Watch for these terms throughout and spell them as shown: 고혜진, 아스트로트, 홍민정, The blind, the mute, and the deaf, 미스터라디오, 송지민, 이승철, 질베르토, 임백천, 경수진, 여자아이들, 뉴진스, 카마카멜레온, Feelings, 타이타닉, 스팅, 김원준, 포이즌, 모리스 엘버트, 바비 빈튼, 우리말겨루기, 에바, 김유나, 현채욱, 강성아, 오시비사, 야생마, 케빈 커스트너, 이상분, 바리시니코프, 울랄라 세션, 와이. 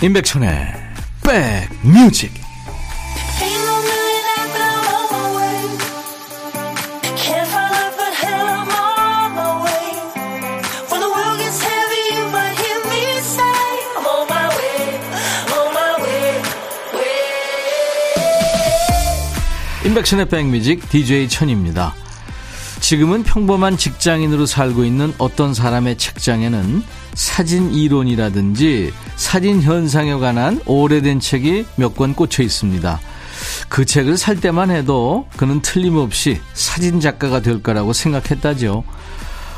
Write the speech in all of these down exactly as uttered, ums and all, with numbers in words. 임백천의 백뮤직. 임백천의 백뮤직 디제이 천입니다. 지금은 평범한 직장인으로 살고 있는 어떤 사람의 책장에는 사진 이론이라든지 사진 현상에 관한 오래된 책이 몇 권 꽂혀 있습니다. 그 책을 살 때만 해도 그는 틀림없이 사진 작가가 될 거라고 생각했다죠.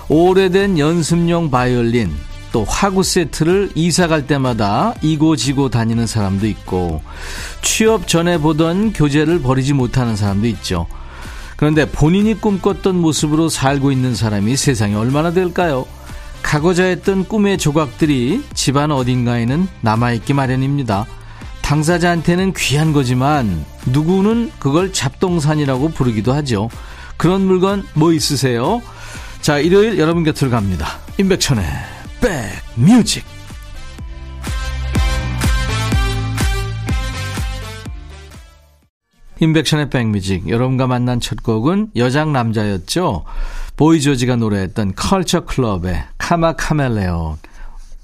오래된 연습용 바이올린, 또 화구 세트를 이사 갈 때마다 이고지고 다니는 사람도 있고, 취업 전에 보던 교재를 버리지 못하는 사람도 있죠. 그런데 본인이 꿈꿨던 모습으로 살고 있는 사람이 세상에 얼마나 될까요? 가고자 했던 꿈의 조각들이 집안 어딘가에는 남아있기 마련입니다. 당사자한테는 귀한 거지만 누구는 그걸 잡동산이라고 부르기도 하죠. 그런 물건 뭐 있으세요? 자, 일요일 여러분 곁으로 갑니다. 임백천의 백뮤직. 임백천의 백뮤직, 여러분과 만난 첫 곡은 여장남자였죠. 보이조지가 노래했던 컬처클럽의 카마카멜레온,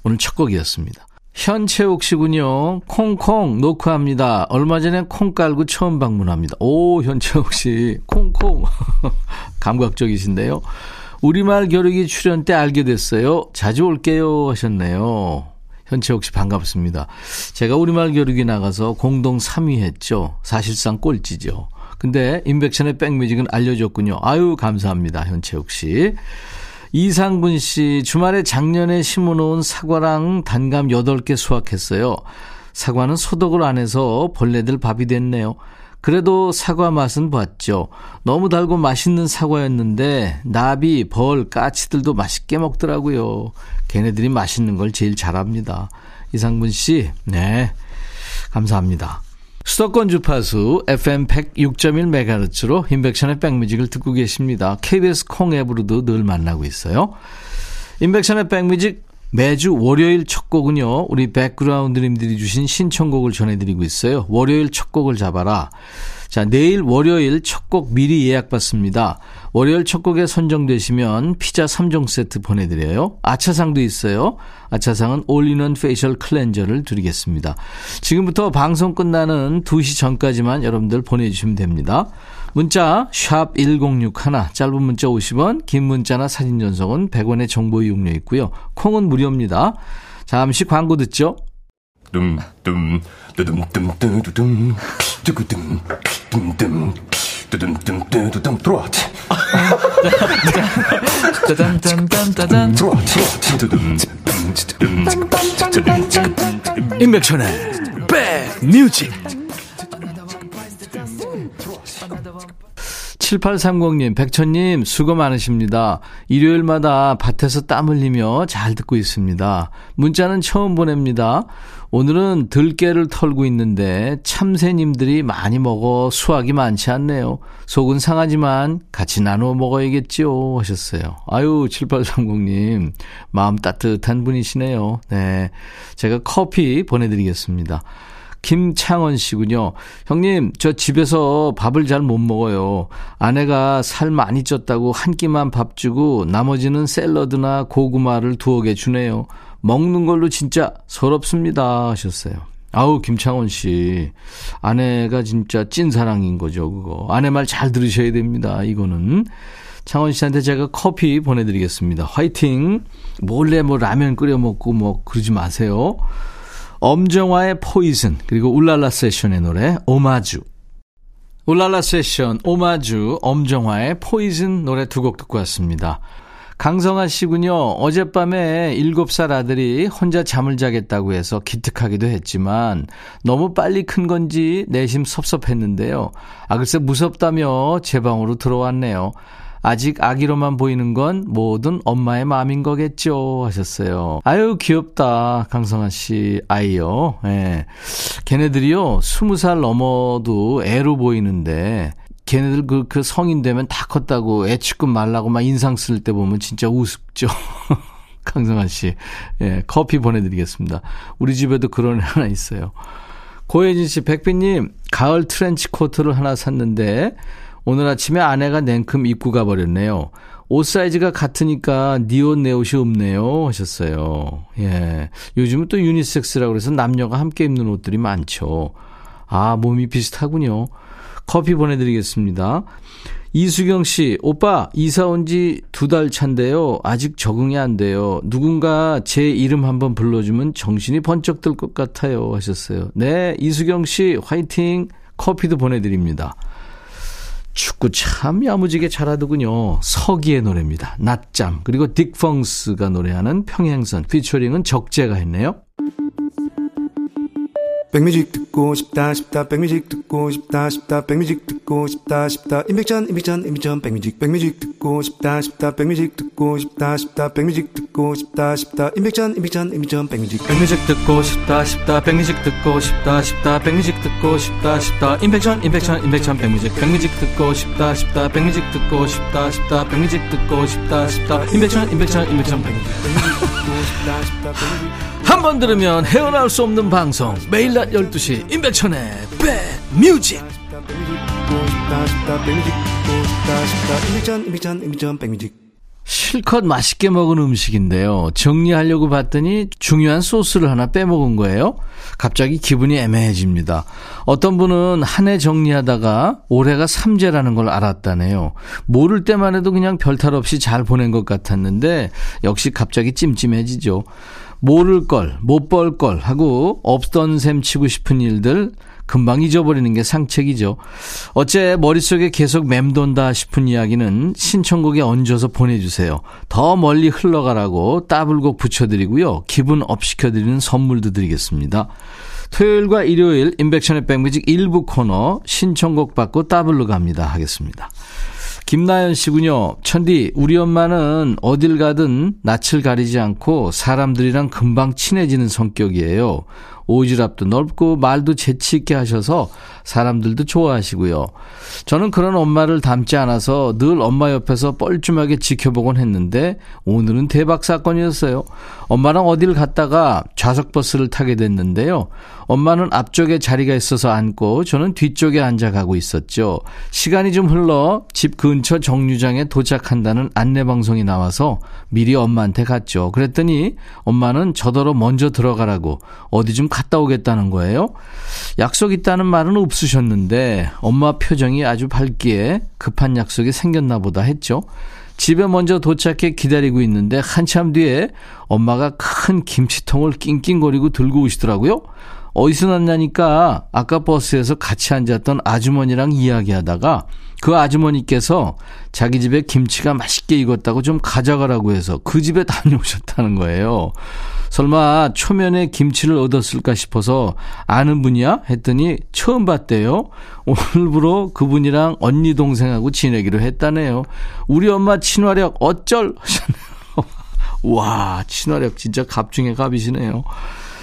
오늘 첫 곡이었습니다. 현채옥 씨군요. 콩콩 노크합니다. 얼마 전에 콩 깔고 처음 방문합니다. 오, 현채옥 씨 콩콩 감각적이신데요. 우리말겨루기 출연 때 알게 됐어요. 자주 올게요 하셨네요. 현채옥 씨 반갑습니다. 제가 우리말겨루기 나가서 공동 삼 위 했죠. 사실상 꼴찌죠. 근데 임백천의 백뮤직은 알려줬군요. 아유, 감사합니다, 현채욱 씨. 이상분 씨, 주말에 작년에 심어놓은 사과랑 단감 여덟 개 수확했어요. 사과는 소독을 안 해서 벌레들 밥이 됐네요. 그래도 사과 맛은 봤죠. 너무 달고 맛있는 사과였는데 나비, 벌, 까치들도 맛있게 먹더라고요. 걔네들이 맛있는 걸 제일 잘합니다. 이상분 씨, 네, 감사합니다. 수도권 주파수 에프엠 백육 점 일 메가헤르츠로 임백천의 백뮤직을 듣고 계십니다. 케이비에스 콩 앱으로도 늘 만나고 있어요. 임백천의 백뮤직, 매주 월요일 첫 곡은요, 우리 백그라운드님들이 주신 신청곡을 전해드리고 있어요. 월요일 첫 곡을 잡아라. 자, 내일 월요일 첫 곡 미리 예약받습니다. 월요일 첫 곡에 선정되시면 피자 삼 종 세트 보내드려요. 아차상도 있어요. 아차상은 올인원 페이셜 클렌저를 드리겠습니다. 지금부터 방송 끝나는 두 시 전까지만 여러분들 보내주시면 됩니다. 문자 샵 일공육일, 짧은 문자 오십 원, 긴 문자나 사진 전송은 백 원의 정보 이용료 있고요. 콩은 무료입니다. 잠시 광고 듣죠. 둠둠 뚜둠뚜둠뚜둠 뚜구둠 둠둠 뚜둠뚜둠뚜둠 트로트 짜잔짜잔짜잔 트로트 뚜둠 뚜둠 임백천의 백뮤직. 칠팔삼공님, 백천님 수고 많으십니다. 일요일마다 밭에서 땀 흘리며 잘 듣고 있습니다. 문자는 처음 보냅니다. 오늘은 들깨를 털고 있는데 참새님들이 많이 먹어 수확이 많지 않네요. 속은 상하지만 같이 나눠 먹어야겠지요 하셨어요. 아유, 칠팔삼공님 마음 따뜻한 분이시네요. 네, 제가 커피 보내드리겠습니다. 김창원 씨군요. 형님, 저 집에서 밥을 잘 못 먹어요. 아내가 살 많이 쪘다고 한 끼만 밥 주고 나머지는 샐러드나 고구마를 두어 개 주네요. 먹는 걸로 진짜 서럽습니다 하셨어요. 아우, 김창원 씨, 아내가 진짜 찐사랑인 거죠, 그거. 아내 말 잘 들으셔야 됩니다, 이거는. 창원 씨한테 제가 커피 보내드리겠습니다. 화이팅! 몰래 뭐 라면 끓여 먹고 뭐 그러지 마세요. 엄정화의 포이즌, 그리고 울랄라 세션의 노래 오마주. 울랄라 세션, 오마주, 엄정화의 포이즌 노래 두 곡 듣고 왔습니다. 강성아 씨군요. 어젯밤에 일곱 살 아들이 혼자 잠을 자겠다고 해서 기특하기도 했지만 너무 빨리 큰 건지 내심 섭섭했는데요. 아, 글쎄 무섭다며 제 방으로 들어왔네요. 아직 아기로만 보이는 건 모든 엄마의 마음인 거겠죠 하셨어요. 아유, 귀엽다, 강성아 씨 아이요. 예. 걔네들이요, 스무 살 넘어도 애로 보이는데 걔네들 그, 그 성인 되면 다 컸다고 애 취급 말라고 막 인상 쓸 때 보면 진짜 우습죠. 강성아 씨, 예, 커피 보내드리겠습니다. 우리 집에도 그런 애 하나 있어요. 고혜진 씨, 백비님, 가을 트렌치 코트를 하나 샀는데 오늘 아침에 아내가 냉큼 입고 가버렸네요. 옷 사이즈가 같으니까 네 옷 내 옷이 없네요 하셨어요. 예, 요즘은 또 유니섹스라고 해서 남녀가 함께 입는 옷들이 많죠. 아, 몸이 비슷하군요. 커피 보내드리겠습니다. 이수경 씨, 오빠 이사 온 지 두 달 차인데요. 아직 적응이 안 돼요. 누군가 제 이름 한번 불러주면 정신이 번쩍 들 것 같아요 하셨어요. 네, 이수경 씨 화이팅. 커피도 보내드립니다. 축구 참 야무지게 잘하더군요. 서기의 노래입니다. 낮잠. 그리고 딕펑스가 노래하는 평행선. 피처링은 적재가 했네요. 백뮤직 듣고 싶다 싶다 백뮤직 듣고 싶다 싶다 백뮤직 듣고 싶다 싶다 임백천 임백천 임백천 백뮤직 백뮤직 듣고 싶다 싶다 백뮤직 듣고 싶다 싶다 백뮤직 듣고 싶다 싶다 임백천 임백천 임백천 백뮤직 백뮤직 듣고 싶다 싶다 백뮤직 듣고 싶다 싶다 백뮤직 듣고 싶다 싶다 임백천 임백천 임백천 백뮤직 백뮤직 듣고 싶다 싶다 백뮤직 듣고 싶다 싶다 백뮤직 듣고 싶다 싶다 임백천 임백천 임백천 백뮤직 한 번 들으면 헤어나올 수 없는 방송 매일 낮 열두 시 임백천의 백뮤직. 실컷 맛있게 먹은 음식인데요, 정리하려고 봤더니 중요한 소스를 하나 빼먹은 거예요. 갑자기 기분이 애매해집니다. 어떤 분은 한 해 정리하다가 올해가 삼 재라는 걸 알았다네요. 모를 때만 해도 그냥 별탈 없이 잘 보낸 것 같았는데 역시 갑자기 찜찜해지죠. 모를 걸, 못 벌 걸 하고 없던 셈 치고 싶은 일들 금방 잊어버리는 게 상책이죠. 어째 머릿속에 계속 맴돈다 싶은 이야기는 신청곡에 얹어서 보내주세요. 더 멀리 흘러가라고 따블곡 붙여드리고요, 기분 업 시켜드리는 선물도 드리겠습니다. 토요일과 일요일 임백천의 백뮤직 일부 코너 신청곡 받고 따블로 갑니다 하겠습니다. 김나연 씨군요. 천디, 우리 엄마는 어딜 가든 낯을 가리지 않고 사람들이랑 금방 친해지는 성격이에요. 오지랖도 넓고 말도 재치 있게 하셔서 사람들도 좋아하시고요. 저는 그런 엄마를 닮지 않아서 늘 엄마 옆에서 뻘쭘하게 지켜보곤 했는데 오늘은 대박 사건이었어요. 엄마랑 어딜 갔다가 좌석버스를 타게 됐는데요. 엄마는 앞쪽에 자리가 있어서 앉고 저는 뒤쪽에 앉아가고 있었죠. 시간이 좀 흘러 집 근처 정류장에 도착한다는 안내방송이 나와서 미리 엄마한테 갔죠. 그랬더니 엄마는 저더러 먼저 들어가라고 어디 좀 갔다 오겠다는 거예요. 약속 있다는 말은 없으셨는데 엄마 표정이 아주 밝기에 급한 약속이 생겼나 보다 했죠. 집에 먼저 도착해 기다리고 있는데 한참 뒤에 엄마가 큰 김치통을 낑낑거리고 들고 오시더라고요. 어디서 났냐니까 아까 버스에서 같이 앉았던 아주머니랑 이야기하다가 그 아주머니께서 자기 집에 김치가 맛있게 익었다고 좀 가져가라고 해서 그 집에 다녀오셨다는 거예요. 설마 초면에 김치를 얻었을까 싶어서 아는 분이야? 했더니 처음 봤대요. 오늘부로 그분이랑 언니 동생하고 지내기로 했다네요. 우리 엄마 친화력 어쩔 하셨네요. 와, 친화력 진짜 갑 중에 갑이시네요.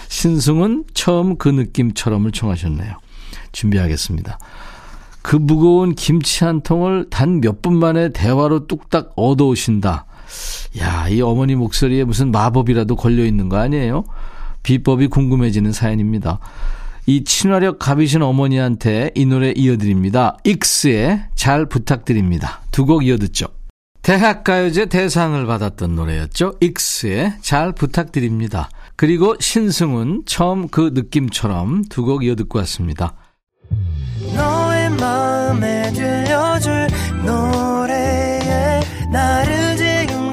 신승은 처음 그 느낌처럼을 청하셨네요. 준비하겠습니다. 그 무거운 김치 한 통을 단 몇 분 만에 대화로 뚝딱 얻어오신다. 야, 이 어머니 목소리에 무슨 마법이라도 걸려있는 거 아니에요? 비법이 궁금해지는 사연입니다. 이 친화력 갑이신 어머니한테 이 노래 이어드립니다. 익스의 잘 부탁드립니다. 두 곡 이어듣죠. 대학가요제 대상을 받았던 노래였죠. 익스의 잘 부탁드립니다. 그리고 신승훈 처음 그 느낌처럼 두 곡 이어듣고 왔습니다. 너의 마음에 들려줄 노래에 나를 지금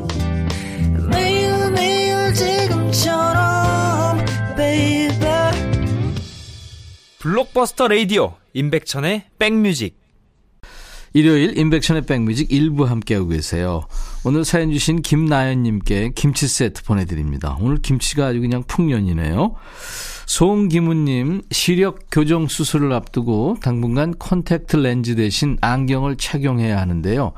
매일 매일 지금처럼 baby. 블록버스터 라디오 임백천의 백뮤직. 일요일 임백천의 백뮤직 일부 함께하고 계세요. 오늘 사연 주신 김나연님께 김치 세트 보내드립니다. 오늘 김치가 아주 그냥 풍년이네요. 송기문님, 시력 교정 수술을 앞두고 당분간 콘택트 렌즈 대신 안경을 착용해야 하는데요.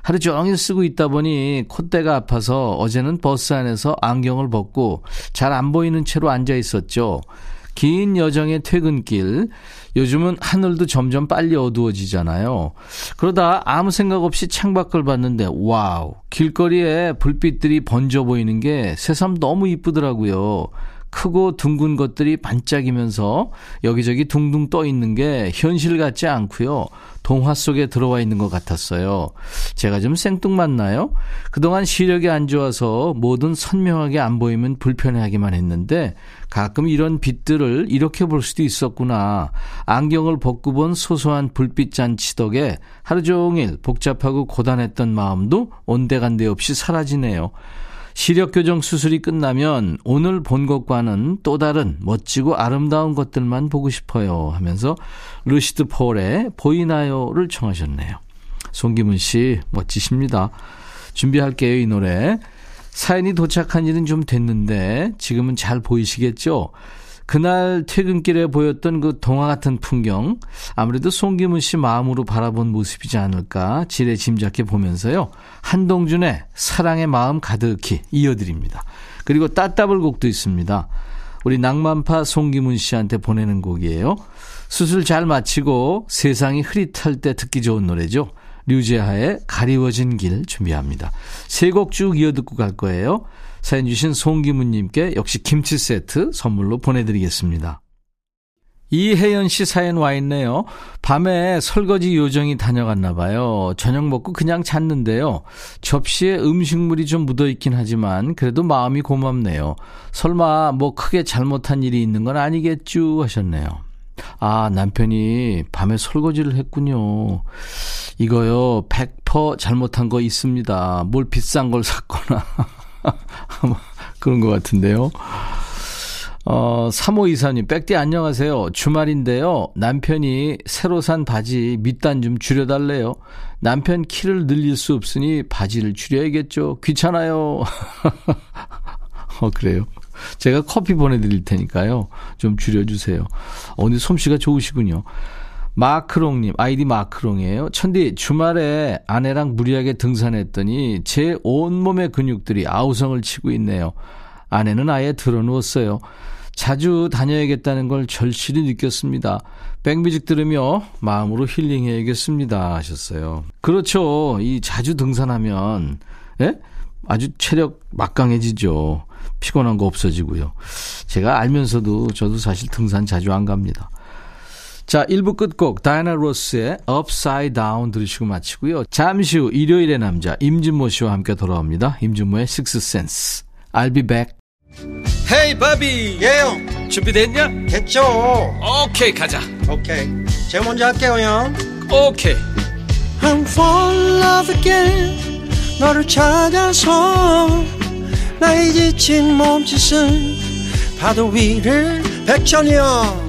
하루 종일 쓰고 있다 보니 콧대가 아파서 어제는 버스 안에서 안경을 벗고 잘 안 보이는 채로 앉아 있었죠. 긴 여정의 퇴근길, 요즘은 하늘도 점점 빨리 어두워지잖아요. 그러다 아무 생각 없이 창밖을 봤는데 와우, 길거리에 불빛들이 번져 보이는 게 새삼 너무 이쁘더라고요. 크고 둥근 것들이 반짝이면서 여기저기 둥둥 떠 있는 게 현실 같지 않고요. 동화 속에 들어와 있는 것 같았어요. 제가 좀 생뚱맞나요? 그동안 시력이 안 좋아서 뭐든 선명하게 안 보이면 불편해하기만 했는데 가끔 이런 빛들을 이렇게 볼 수도 있었구나. 안경을 벗고 본 소소한 불빛 잔치 덕에 하루 종일 복잡하고 고단했던 마음도 온데간데 없이 사라지네요. 시력교정 수술이 끝나면 오늘 본 것과는 또 다른 멋지고 아름다운 것들만 보고 싶어요 하면서 루시드 폴의 보이나요를 청하셨네요. 송기문 씨 멋지십니다. 준비할게요 이 노래. 사연이 도착한 지는 좀 됐는데 지금은 잘 보이시겠죠? 그날 퇴근길에 보였던 그 동화 같은 풍경, 아무래도 송기문 씨 마음으로 바라본 모습이지 않을까 지레 짐작해 보면서요. 한동준의 사랑의 마음 가득히 이어드립니다. 그리고 따따블 곡도 있습니다. 우리 낭만파 송기문 씨한테 보내는 곡이에요. 수술 잘 마치고 세상이 흐릿할 때 듣기 좋은 노래죠. 류제하의 가리워진 길 준비합니다. 세 곡 쭉 이어듣고 갈 거예요. 사연 주신 송기문님께 역시 김치 세트 선물로 보내드리겠습니다. 이혜연 씨 사연 와 있네요. 밤에 설거지 요정이 다녀갔나 봐요. 저녁 먹고 그냥 잤는데요. 접시에 음식물이 좀 묻어있긴 하지만 그래도 마음이 고맙네요. 설마 뭐 크게 잘못한 일이 있는 건 아니겠죠 하셨네요. 아, 남편이 밤에 설거지를 했군요. 이거요, 백 퍼센트 잘못한 거 있습니다. 뭘 비싼 걸 샀거나 아마 그런 것 같은데요. 어, 삼오이사님, 백띠 안녕하세요. 주말인데요. 남편이 새로 산 바지 밑단 좀 줄여달래요. 남편 키를 늘릴 수 없으니 바지를 줄여야겠죠. 귀찮아요. 어, 그래요. 제가 커피 보내드릴 테니까요. 좀 줄여주세요. 오늘 솜씨가 좋으시군요. 마크롱님, 아이디 마크롱이에요. 천디, 주말에 아내랑 무리하게 등산했더니 제 온몸의 근육들이 아우성을 치고 있네요. 아내는 아예 드러누웠어요. 자주 다녀야겠다는 걸 절실히 느꼈습니다. 백뮤직 들으며 마음으로 힐링해야겠습니다 하셨어요. 그렇죠. 이 자주 등산하면 예? 아주 체력 막강해지죠. 피곤한 거 없어지고요. 제가 알면서도 저도 사실 등산 자주 안 갑니다. 자, 일 부 끝곡 다이아나 로스의 Upside Down 들으시고 마치고요. 잠시 후 일요일의 남자 임준모 씨와 함께 돌아옵니다. 임준모의 Sixth Sense. I'll be back. Hey, 바비. 예요. 준비됐냐? 됐죠. 오케이, okay, 가자. 오케이. Okay. 제가 먼저 할게요, 형. 오케이. Okay. I'm falling in love again. 너를 찾아서 나의 지친 몸짓은 파도 위를 백천이 형.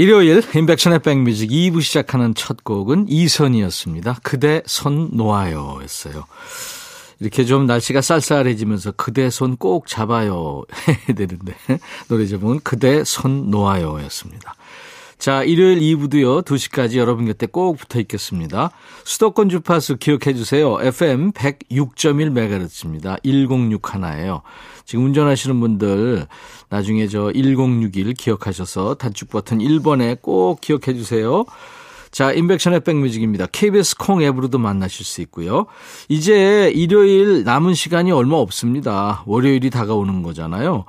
일요일 임백천의 백뮤직 이 부 시작하는 첫 곡은 이선이었습니다. 그대 손 놓아요 였어요. 이렇게 좀 날씨가 쌀쌀해지면서 그대 손 꼭 잡아요 해야 되는데 노래 제목은 그대 손 놓아요 였습니다. 자, 일요일 이 부도요. 두 시까지 여러분 곁에 꼭 붙어 있겠습니다. 수도권 주파수 기억해 주세요. 에프엠 백육 점 일 메가헤르츠입니다. 백육 하나예요. 지금 운전하시는 분들 나중에 저 천육십일 기억하셔서 단축 버튼 일 번에 꼭 기억해 주세요. 자, 인백션의 백뮤직입니다. 케이비에스 콩 앱으로도 만나실 수 있고요. 이제 일요일 남은 시간이 얼마 없습니다. 월요일이 다가오는 거잖아요.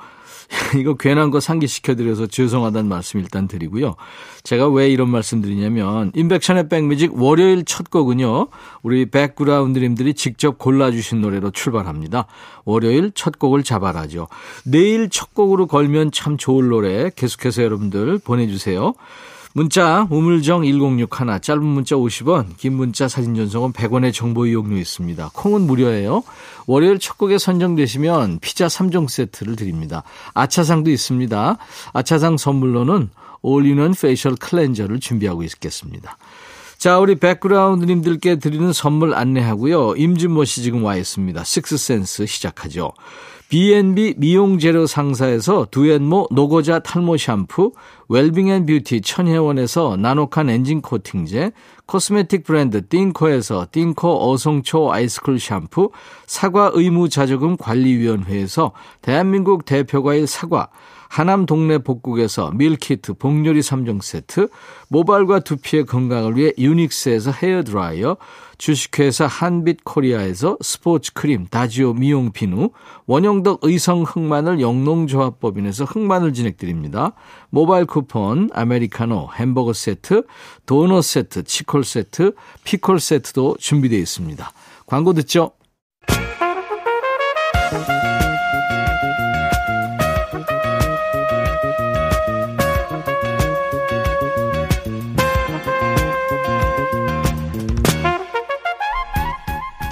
이거 괜한 거 상기시켜드려서 죄송하다는 말씀 일단 드리고요. 제가 왜 이런 말씀 드리냐면 임백천의 백뮤직 월요일 첫 곡은요. 우리 백그라운드님들이 직접 골라주신 노래로 출발합니다. 월요일 첫 곡을 잡아라죠. 내일 첫 곡으로 걸면 참 좋을 노래 계속해서 여러분들 보내주세요. 문자 우물정 일공육일, 짧은 문자 오십 원, 긴 문자 사진 전송은 백 원의 정보 이용료 있습니다. 콩은 무료예요. 월요일 첫 곡에 선정되시면 피자 삼 종 세트를 드립니다. 아차상도 있습니다. 아차상 선물로는 올인원 페이셜 클렌저를 준비하고 있겠습니다. 자, 우리 백그라운드님들께 드리는 선물 안내하고요. 임준모 씨 지금 와 있습니다. 식스 센스 시작하죠. 비앤비 미용재료 상사에서 두앤모 노고자 탈모 샴푸, 웰빙앤뷰티 천혜원에서 나노칸 엔진 코팅제, 코스메틱 브랜드 띵코에서 띵코 어성초 아이스쿨 샴푸, 사과 의무자조금 관리위원회에서 대한민국 대표과일 사과, 하남 동네 복국에서 밀키트, 복요리 삼 종 세트, 모발과 두피의 건강을 위해 유닉스에서 헤어드라이어, 주식회사 한빛코리아에서 스포츠크림, 다지오 미용 비누, 원형덕 의성 흑마늘 영농조합법인에서 흑마늘 진행드립니다. 모바일 쿠폰, 아메리카노, 햄버거 세트, 도넛 세트, 치콜 세트, 피콜 세트도 준비되어 있습니다. 광고 듣죠?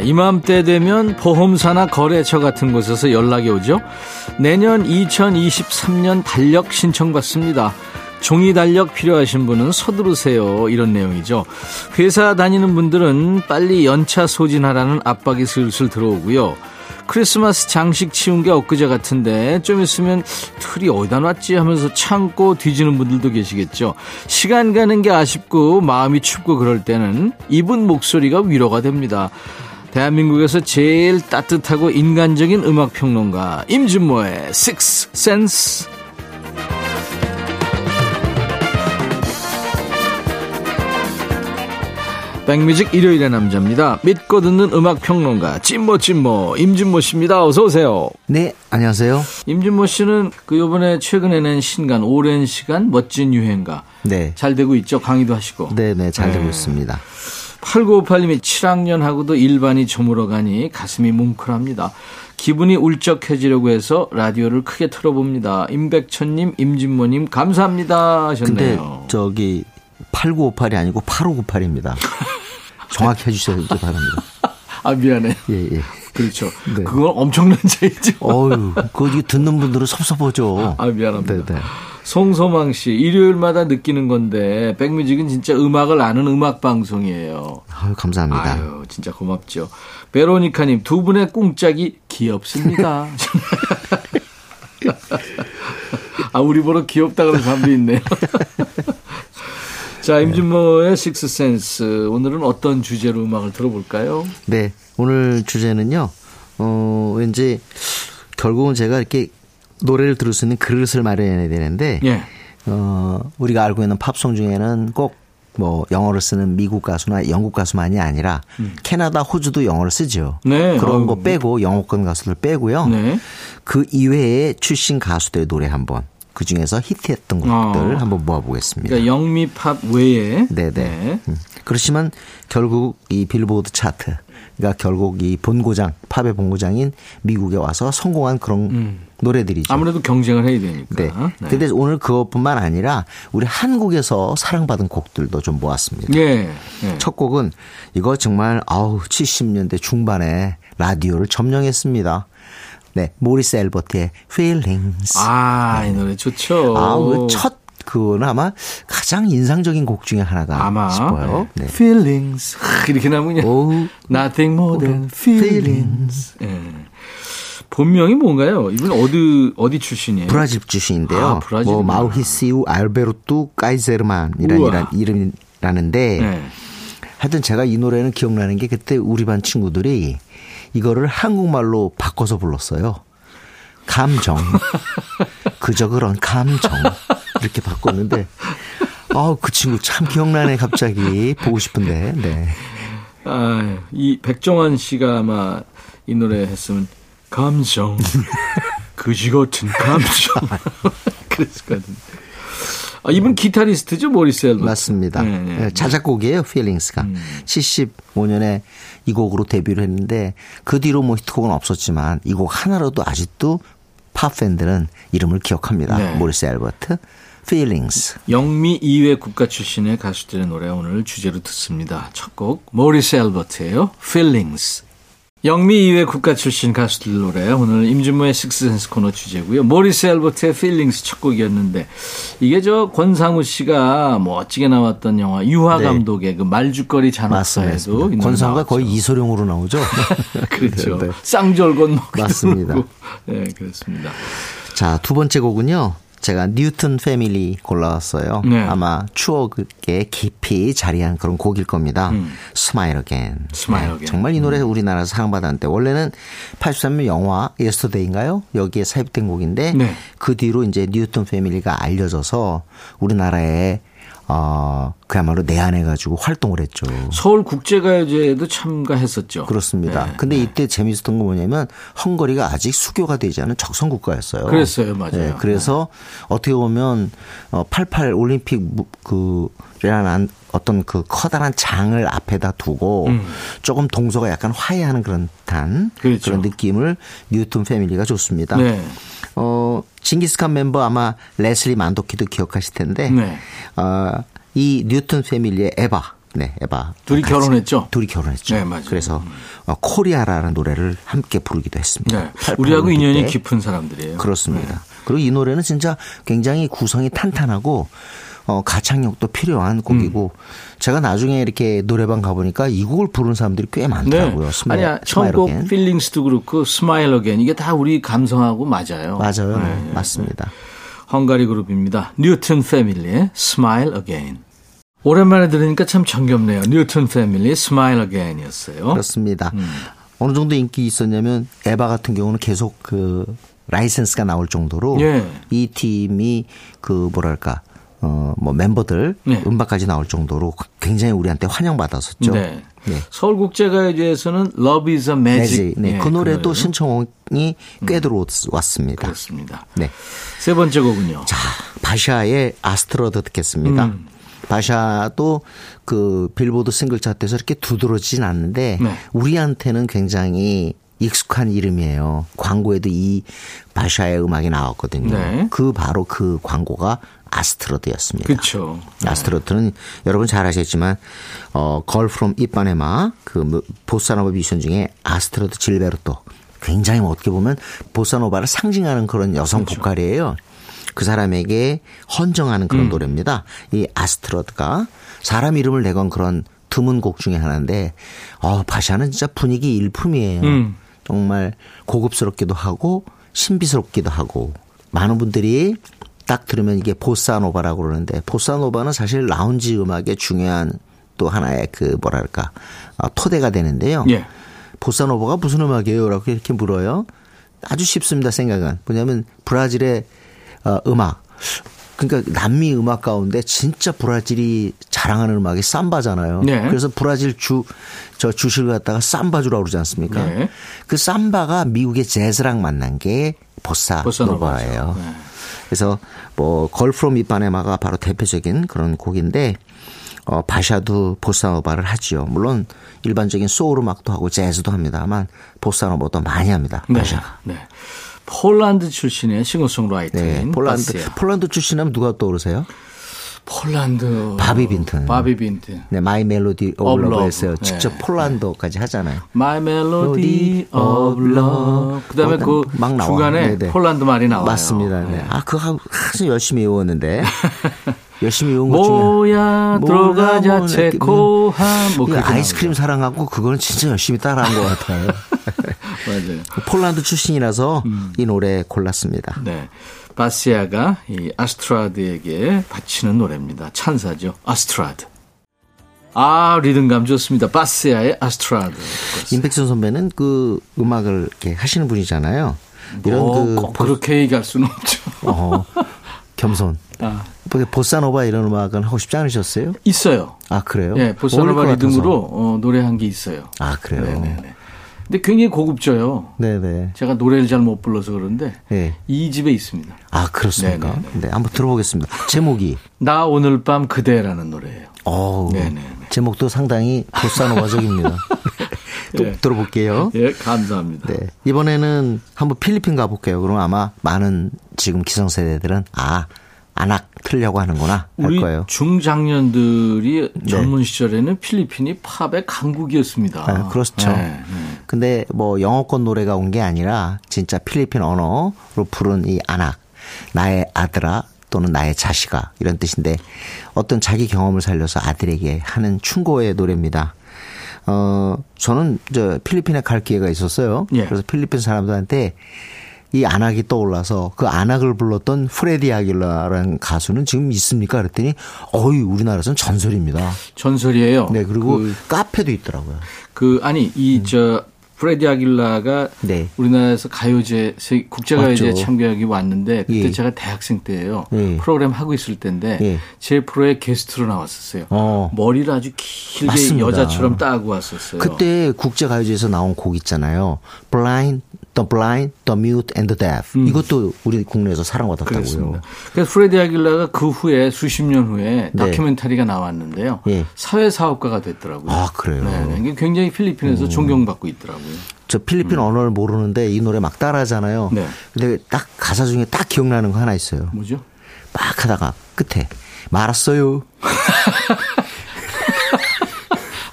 이맘때 되면 보험사나 거래처 같은 곳에서 연락이 오죠. 내년 이천이십삼 년 달력 신청받습니다. 종이 달력 필요하신 분은 서두르세요. 이런 내용이죠. 회사 다니는 분들은 빨리 연차 소진하라는 압박이 슬슬 들어오고요. 크리스마스 장식 치운 게 엊그제 같은데 좀 있으면 틀이 어디다 놨지 하면서 참고 뒤지는 분들도 계시겠죠. 시간 가는 게 아쉽고 마음이 춥고 그럴 때는 이분 목소리가 위로가 됩니다. 대한민국에서 제일 따뜻하고 인간적인 음악평론가 임준모의 Sixth Sense. 백뮤직 일요일의 남자입니다. 믿고 듣는 음악평론가 찐모찐모 임준모 씨입니다. 어서 오세요. 네, 안녕하세요. 임준모 씨는 그 이번에 최근에 낸 신간 오랜 시간 멋진 유행가. 네. 잘 되고 있죠. 강의도 하시고. 네, 네, 잘 되고 네. 있습니다. 팔구오팔님이 칠 학년하고도 일반이 저물어가니 가슴이 뭉클합니다. 기분이 울적해지려고 해서 라디오를 크게 틀어봅니다. 임백천님, 임진모님 감사합니다 하셨네요. 근데 저기 팔구오팔이 아니고 팔오구팔입니다. 정확히 해주셔야 바랍니다. 아, 미안해요. 예, 예. 그렇죠. 네. 그건 엄청난 차이죠. 어휴, 그거 듣는 분들은 섭섭하죠. 아, 미안합니다. 네네. 송소망 씨, 일요일마다 느끼는 건데 백뮤직은 진짜 음악을 아는 음악 방송이에요. 아유, 감사합니다. 아유, 진짜 고맙죠. 베로니카님, 두 분의 꿍짝이 귀엽습니다. 아, 우리 보러 귀엽다 그런 사람도 있네요. 자, 임준모의 식스센스, 오늘은 어떤 주제로 음악을 들어볼까요? 네, 오늘 주제는요. 어, 왠지 결국은 제가 이렇게 노래를 들을 수 있는 그릇을 마련해야 되는데, 예. 어, 우리가 알고 있는 팝송 중에는 꼭 뭐 영어를 쓰는 미국 가수나 영국 가수만이 아니라 음. 캐나다, 호주도 영어를 쓰죠. 네. 그런 어, 거 빼고 영어권 가수들 빼고요. 네. 그 이외에 출신 가수들의 노래 한번 그 중에서 히트했던 것들 어. 한번 모아보겠습니다. 그러니까 영미 팝 외에. 네네. 네. 그렇지만 결국 이 빌보드 차트, 그러니까 결국 이 본고장, 팝의 본고장인 미국에 와서 성공한 그런 음. 노래들이죠. 아무래도 경쟁을 해야 되니까. 네. 네. 근데 오늘 그것뿐만 아니라 우리 한국에서 사랑받은 곡들도 좀 모았습니다. 예. 예. 첫 곡은 이거 정말 아우 칠십 년대 중반에 라디오를 점령했습니다. 네, 모리스 엘버트의 Feelings. 아, 네. 이 노래 좋죠. 아, 그 첫 그건 아마 가장 인상적인 곡 중에 하나다 아마. 싶어요. 네. Feelings. 이렇게 나면 그냥 oh, Nothing more than feelings. feelings. 네. 본명이 뭔가요? 이분 어디 어디 출신이에요? 브라질 출신인데요. 아, 브라질. 뭐 마우리시오 알베르토 카이제르만이라는 이름이라는데 네. 하여튼 제가 이 노래는 기억나는 게 그때 우리 반 친구들이 이거를 한국말로 바꿔서 불렀어요. 감정. 그저 그런 감정. 이렇게 바꿨는데 아, 그 친구 참 기억나네 갑자기. 보고 싶은데. 네. 아, 이 백종원 씨가 아마 이 노래 했으면 감정. 그지 같은 감정. 그랬을 것 같은데. 아, 이분 기타리스트죠, 모리스 엘버트. 맞습니다. 네, 네. 자작곡이에요, Feelings가. 음. 칠십오 년에 이 곡으로 데뷔를 했는데 그 뒤로 뭐 히트곡은 없었지만 이 곡 하나로도 아직도 팝 팬들은 이름을 기억합니다. 네. 모리스 엘버트, Feelings. 영미 이 회 국가 출신의 가수들의 노래 오늘 주제로 듣습니다. 첫 곡 모리스 엘버트예요, Feelings. 영미 이 회 국가 출신 가수들 노래 오늘 임준모의 식스센스 코너 주제고요. 모리스 엘버트의 필링스 첫 곡이었는데 이게 저 권상우 씨가 멋지게 나왔던 영화 유화 네. 감독의 그 말죽거리 잔혹사에도 권상우가 거의 이소룡으로 나오죠. 그렇죠. 네. 쌍절곤 먹기도 맞습니다. 그렇고. 네, 그렇습니다. 자, 두 번째 곡은요. 제가 뉴튼 패밀리 골라왔어요. 네. 아마 추억에 깊이 자리한 그런 곡일 겁니다. 음. Smile again. Smile again. 네, 정말 이 노래 우리나라에서 사랑받았는데 원래는 팔십삼 년 영화 Yesterday인가요? 여기에 삽입된 곡인데 네. 그 뒤로 이제 뉴튼 패밀리가 알려져서 우리나라에 어, 그야말로 내한해가지고 활동을 했죠. 서울국제가요제에도 참가했었죠. 그렇습니다. 네, 근데 네. 이때 재미있었던 건 뭐냐면 헝가리가 아직 수교가 되지 않은 적성국가였어요. 그랬어요. 맞아요. 네, 그래서 네. 어떻게 보면 팔십팔 올림픽 그 어떤 그 커다란 장을 앞에다 두고 음. 조금 동서가 약간 화해하는 그런 단 그렇죠. 그런 느낌을 뉴튼 패밀리가 줬습니다. 네. 어, 징기스칸 멤버 아마 레슬리 만도키도 기억하실 텐데 네. 어, 이 뉴튼 패밀리의 에바, 네 에바 둘이 같이, 결혼했죠. 둘이 결혼했죠. 네, 맞아요. 그래서 어, 코리아라는 노래를 함께 부르기도 했습니다. 네. 우리하고 인연이 때. 깊은 사람들이에요. 그렇습니다. 네. 그리고 이 노래는 진짜 굉장히 구성이 탄탄하고. 어, 가창력도 필요한 곡이고 음. 제가 나중에 이렇게 노래방 가보니까 이 곡을 부르는 사람들이 꽤 많더라고요. 네. 스마일, 아니야 처음 곡 필링스도 그렇고 스마일 어게인 이게 다 우리 감성하고 맞아요. 맞아요. 네. 네. 맞습니다. 헝가리 그룹입니다. 뉴튼 패밀리의 스마일 어게인. 오랜만에 들으니까 참 정겹네요. 뉴튼 패밀리의 스마일 어게인이었어요. 그렇습니다. 음. 어느 정도 인기 있었냐면 에바 같은 경우는 계속 그 라이센스가 나올 정도로 예. 이 팀이 그 뭐랄까 어, 뭐 멤버들 네. 음반까지 나올 정도로 굉장히 우리한테 환영받았었죠. 네. 네. 서울국제가요제에서는 Love is a Magic. 네. 네. 그 노래도 그 신청이 꽤 음. 들어왔습니다. 그렇습니다. 네. 세 번째 곡은요. 자, 바샤의 아스트로트 듣겠습니다. 음. 바샤도 그 빌보드 싱글 차트에서 이렇게 두드러지진 않는데 네. 우리한테는 굉장히 익숙한 이름이에요. 광고에도 이 바샤의 음악이 나왔거든요. 네. 그 바로 그 광고가 아스트로트였습니다. 그렇죠. 아스트로트는 네. 여러분 잘 아시겠지만 어, Girl from Ipanema 그 보사노바 뮤지션 중에 아스트로트 질베르토 굉장히 어떻게 보면 보사노바를 상징하는 그런 여성 그렇죠. 보컬이에요. 그 사람에게 헌정하는 그런 음. 노래입니다. 이 아스트로트가 사람 이름을 내건 그런 드문 곡 중에 하나인데 어, 바샤는 진짜 분위기 일품이에요. 음. 정말 고급스럽기도 하고 신비스럽기도 하고 많은 분들이 딱 들으면 이게 보사노바라고 그러는데 보사노바는 사실 라운지 음악의 중요한 또 하나의 그 뭐랄까 토대가 되는데요. 예. 보사노바가 무슨 음악이에요? 라고 이렇게 물어요. 아주 쉽습니다. 생각은. 뭐냐면 브라질의 음악. 그러니까 남미 음악 가운데 진짜 브라질이 자랑하는 음악이 삼바잖아요. 네. 그래서 브라질 주, 저 주식을 갖다가 삼바주라고 그러지 않습니까? 네. 그 삼바가 미국의 재즈랑 만난 게 보사 보사노바예요. 네. 그래서 뭐 걸 프롬 이파네마가 바로 대표적인 그런 곡인데 어, 바샤도 보사노바를 하지요. 물론 일반적인 소울 음악도 하고 재즈도 합니다만 보사노바도 많이 합니다. 바샤가. 네. 네. 폴란드 출신의 싱어송라이터인 네, 폴란드, 바시아. 폴란드 출신하면 누가 떠오르세요? 폴란드. 바비 빈튼. 바비 빈튼. 네, My Melody of Love에서 직접 네. 폴란드까지 하잖아요. My Melody of Love. 그다음에 어, 그 막 나와. 중간에 네네. 폴란드 말이 나와요. 맞습니다. 네. 네. 아, 그거 아주 열심히 외웠는데. 열심히 외운 것 중에 뭐야 들어가자 체코함 뭐 아이스크림 사랑하고 그거는 진짜 열심히 따라한 것 같아요. 맞아요. 폴란드 출신이라서 음. 이 노래 골랐습니다. 네. 바시아가 이 아스트라드에게 바치는 노래입니다. 찬사죠. 아스트라드. 아, 리듬감 좋습니다. 바시아의 아스트라드. 임백천 선배는 그 음악을 이렇게 하시는 분이잖아요. 이런 뭐, 그 꼭 보... 그렇게 얘기할 수는 없죠. 어, 겸손. 아. 보사노바 이런 음악은 하고 싶지 않으셨어요? 있어요. 아, 그래요? 네, 보사노바 리듬으로 어, 노래한 게 있어요. 아, 그래요? 네네네. 근데 굉장히 고급져요. 네네. 제가 노래를 잘 못 불러서 그런데 네. 이 집에 있습니다. 아, 그렇습니까? 네네네. 네, 한번 들어보겠습니다. 제목이 나 오늘 밤 그대라는 노래예요. 어, 제목도 상당히 보사노바적입니다. 또 예. 들어볼게요. 예, 감사합니다. 네, 이번에는 한번 필리핀 가볼게요. 그럼 아마 많은 지금 기성세대들은 아. 아낙 틀려고 하는구나 할 우리 거예요. 중장년들이 젊은 네. 시절에는 필리핀이 팝의 강국이었습니다. 아, 그렇죠. 네. 근데 뭐 영어권 노래가 온 게 아니라 진짜 필리핀 언어로 부른 이 아낙, 나의 아들아 또는 나의 자식아 이런 뜻인데 어떤 자기 경험을 살려서 아들에게 하는 충고의 노래입니다. 어, 저는 저 필리핀에 갈 기회가 있었어요. 예. 그래서 필리핀 사람들한테 이 안악이 떠올라서 그 안악을 불렀던 프레디 아길라라는 가수는 지금 있습니까? 그랬더니 어이 우리나라에서는 전설입니다. 전설이에요. 네, 그리고 그, 카페도 있더라고요. 그 아니 이 저 음. 프레디 아길라가 네. 우리나라에서 가요제 국제가요제에 참가하기 왔는데 그때 예. 제가 대학생 때예요. 예. 프로그램 하고 있을 때인데 예. 제 프로에 게스트로 나왔었어요. 어. 머리를 아주 길게 맞습니다. 여자처럼 따고 왔었어요. 그때 국제가요제에서 나온 곡 있잖아요. Blind, The Blind, The Mute and the Deaf. 음. 이것도 우리 국내에서 사랑받았다고요. 그렇습니다. 그래서 프레디 아길라가 그 후에 수십 년 후에 네. 다큐멘터리가 나왔는데요. 예. 사회사업가가 됐더라고요. 아, 그래요? 네, 굉장히 필리핀에서 음. 존경받고 있더라고요. 저 필리핀 음. 언어를 모르는데 이 노래 막 따라하잖아요. 네. 근데 딱 가사 중에 딱 기억나는 거 하나 있어요. 뭐죠? 막 하다가 끝에 말았어요.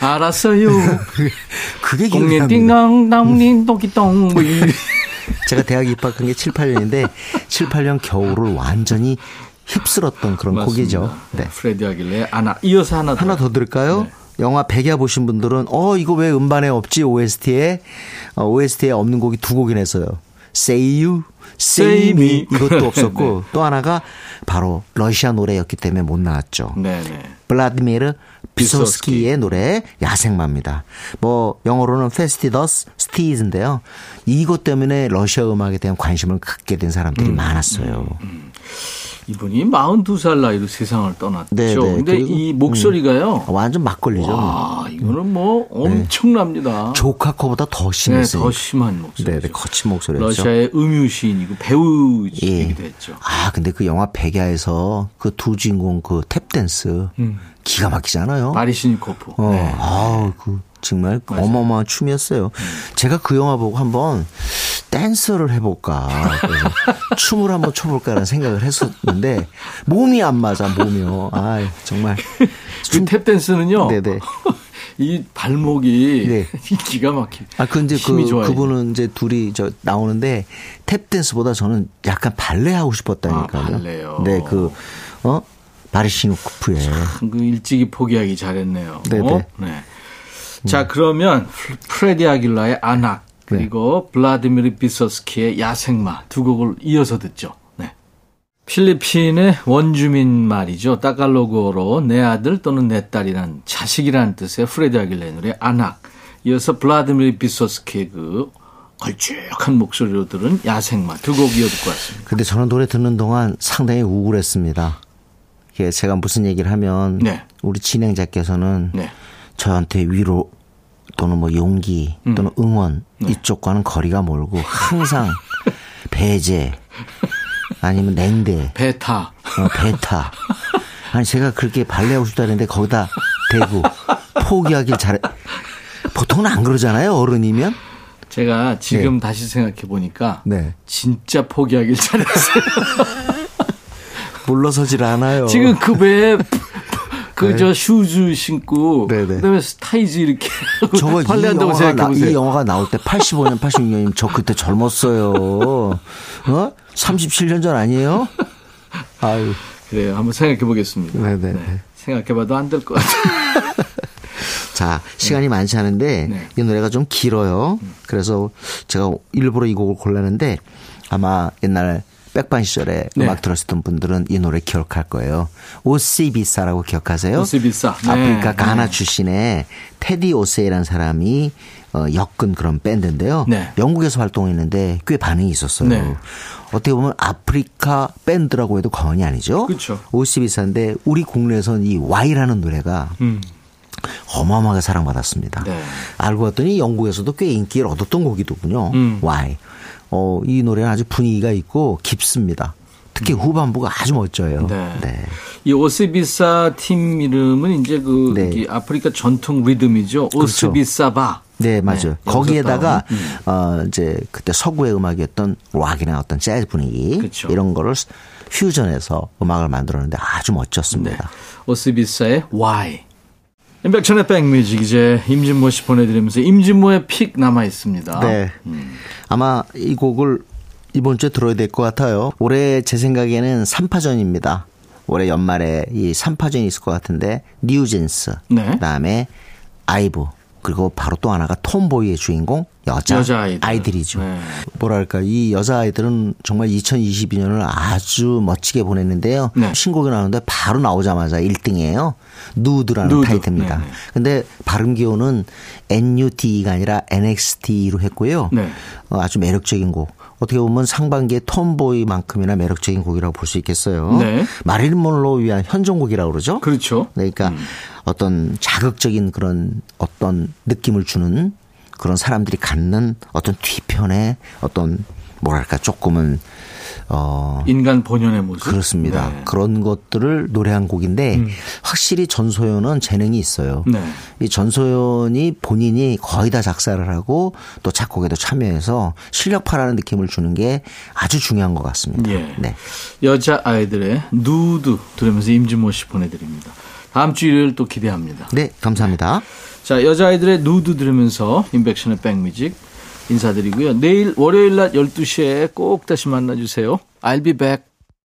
알았어요. 그게 기억납니다. 띵낭낭님 도끼똥 뭐 이. 제가 대학 입학한 게 칠, 팔 년인데 칠, 팔 년 겨울을 완전히 휩쓸었던 그런 맞습니다. 곡이죠. 네. 프레디 아길레 아나 이어서 하나 더. 하나 더 들을까요? 네. 영화 백야 보신 분들은 어 이거 왜 음반에 없지 오에스티에 어, 오에스티에 없는 곡이 두 곡이나 있어요. Say You, Say Me 이것도 없었고 네. 또 하나가 바로 러시아 노래였기 때문에 못 나왔죠. 네, 네. 블라디미르 비소스키의 노래 야생마입니다. 뭐 영어로는 Fastidos Stees인데요. 이것 때문에 러시아 음악에 대한 관심을 갖게 된 사람들이 음, 많았어요. 음, 음. 이분이 마흔두 살 나이로 세상을 떠났죠. 그런데 이 목소리가요. 음, 완전 막걸리죠. 와, 이거는 뭐 엄청납니다. 네. 조카코보다 더 심했어요. 네, 더 심한 목소리. 네, 거친 목소리였죠. 러시아의 음유시인이고 배우이기도 예. 했죠. 아, 근데 그 영화 백야에서 그 두 주인공 그 탭댄스 음. 기가 막히잖아요. 바리시니코프. 어, 네. 아, 그 정말 맞아요. 어마어마한 춤이었어요. 음. 제가 그 영화 보고 한번 댄스를 해볼까 그래서 춤을 한번 춰볼까라는 생각을 했었는데 몸이 안 맞아 몸이요. 아 정말 그 탭댄스는요. 네네. 이 발목이 네. 기가 막히게. 아 근데 그 좋아요. 그분은 이제 둘이 저 나오는데 탭댄스보다 저는 약간 발레 하고 싶었다니까요. 아, 발레요. 네 그 어 바르시노쿠프의. 참 그 일찍이 포기하기 잘했네요. 네네. 어? 네. 자 그러면 프레디 아길라의 아낙 그리고 네. 블라디미르 비서스키의 야생마 두 곡을 이어서 듣죠. 네. 필리핀의 원주민 말이죠. 따갈로그어로 내 아들 또는 내 딸이란 자식이라는 뜻의 프레디 아길라의 노래 아낙 이어서 블라디미르 비서스키의 그 걸쭉한 목소리로 들은 야생마 두 곡 이어 듣고 왔습니다. 근데 저는 노래 듣는 동안 상당히 우울했습니다. 예, 제가 무슨 얘기를 하면 네. 우리 진행자께서는 네. 저한테 위로 또는 뭐 용기 또는 음. 응원 네. 이쪽과는 거리가 멀고 항상 배제 아니면 냉대 배타 어, 배타 아니 제가 그렇게 발레하고 싶다는데 거기다 대고 포기하길 잘해 보통은 안 그러잖아요 어른이면 제가 지금 네. 다시 생각해 보니까 네. 진짜 포기하길 잘했어요. 물러서질 않아요. 지금 그 왜 그 저 네. 슈즈 신고 네네. 그다음에 스타이즈 이렇게 저거 이 영화가, 나, 이 영화가 나올 때 팔십오 년 팔십육 년이면 저 그때 젊었어요. 어? 삼십칠 년 전 아니에요? 아유. 그래요. 한번 생각해 보겠습니다. 네네. 네. 생각해봐도 안 될 것 같아요. 자, 시간이 네. 많지 않은데 네. 이 노래가 좀 길어요. 그래서 제가 일부러 이 곡을 골랐는데 아마 옛날 백반 시절에 네. 음악 들었었던 분들은 이 노래 기억할 거예요. 오시비사라고 기억하세요? 오시비사. 네. 아프리카 가나 네. 출신의 테디 오세이라는 사람이 어, 엮은 그런 밴드인데요. 네. 영국에서 활동했는데 꽤 반응이 있었어요. 네. 어떻게 보면 아프리카 밴드라고 해도 과언이 아니죠. 그렇죠. 오시비사인데 우리 국내에서는 이 와이라는 노래가 음. 어마어마하게 사랑받았습니다. 네. 알고 봤더니 영국에서도 꽤 인기를 얻었던 곡이더군요. 음. 와이. 어, 이 노래는 아주 분위기가 있고 깊습니다. 특히 음. 후반부가 아주 멋져요. 네. 네. 이 오시비사 팀 이름은 이제 그 네. 아프리카 전통 리듬이죠. 오시비사바. 그렇죠. 네, 맞아요. 네, 거기에다가 음. 어, 이제 그때 서구의 음악이었던 락이나 어떤 재즈 분위기 그렇죠. 이런 거를 퓨전해서 음악을 만들었는데 아주 멋졌습니다. 네. 오시비사의 Why. 임백천의 백뮤직 이제 임준모 씨 보내드리면서 임준모의 픽 남아있습니다. 네, 음. 아마 이 곡을 이번 주에 들어야 될 것 같아요. 올해 제 생각에는 삼 파전입니다. 올해 연말에 이 삼 파전이 있을 것 같은데 뉴진스, 네. 그다음에 아이브, 그리고 바로 또 하나가 톰보이의 주인공 여자 여자아이들. 아이들이죠. 네. 뭐랄까 이 여자아이들은 정말 이천이십이 년을 아주 멋지게 보냈는데요. 네. 신곡이 나오는데 바로 나오자마자 일 등이에요. 누드라는 누드. 타이틀입니다. 네네. 근데 발음 기호는 엔 유 티 이가 아니라 엔 엑스 티로 했고요. 네. 어, 아주 매력적인 곡. 어떻게 보면 상반기의 톰보이만큼이나 매력적인 곡이라고 볼 수 있겠어요. 네. 마릴린 먼로를 위한 현존곡이라고 그러죠. 그렇죠. 그러니까 음. 어떤 자극적인 그런 어떤 느낌을 주는 그런 사람들이 갖는 어떤 뒤편의 어떤 뭐랄까 조금은 어 인간 본연의 모습 그렇습니다. 네. 그런 것들을 노래한 곡인데 음. 확실히 전소연은 재능이 있어요. 네. 이 전소연이 본인이 거의 다 작사를 하고 또 작곡에도 참여해서 실력파라는 느낌을 주는 게 아주 중요한 것 같습니다. 예. 네. 여자 아이들의 누드 들으면서 임준모 씨 보내드립니다. 다음 주 일요일 또 기대합니다. 네, 감사합니다. 자, 여자아이들의 누드 들으면서 인백션의 백뮤직 인사드리고요. 내일 월요일 낮 열두 시에 꼭 다시 만나주세요. I'll be back.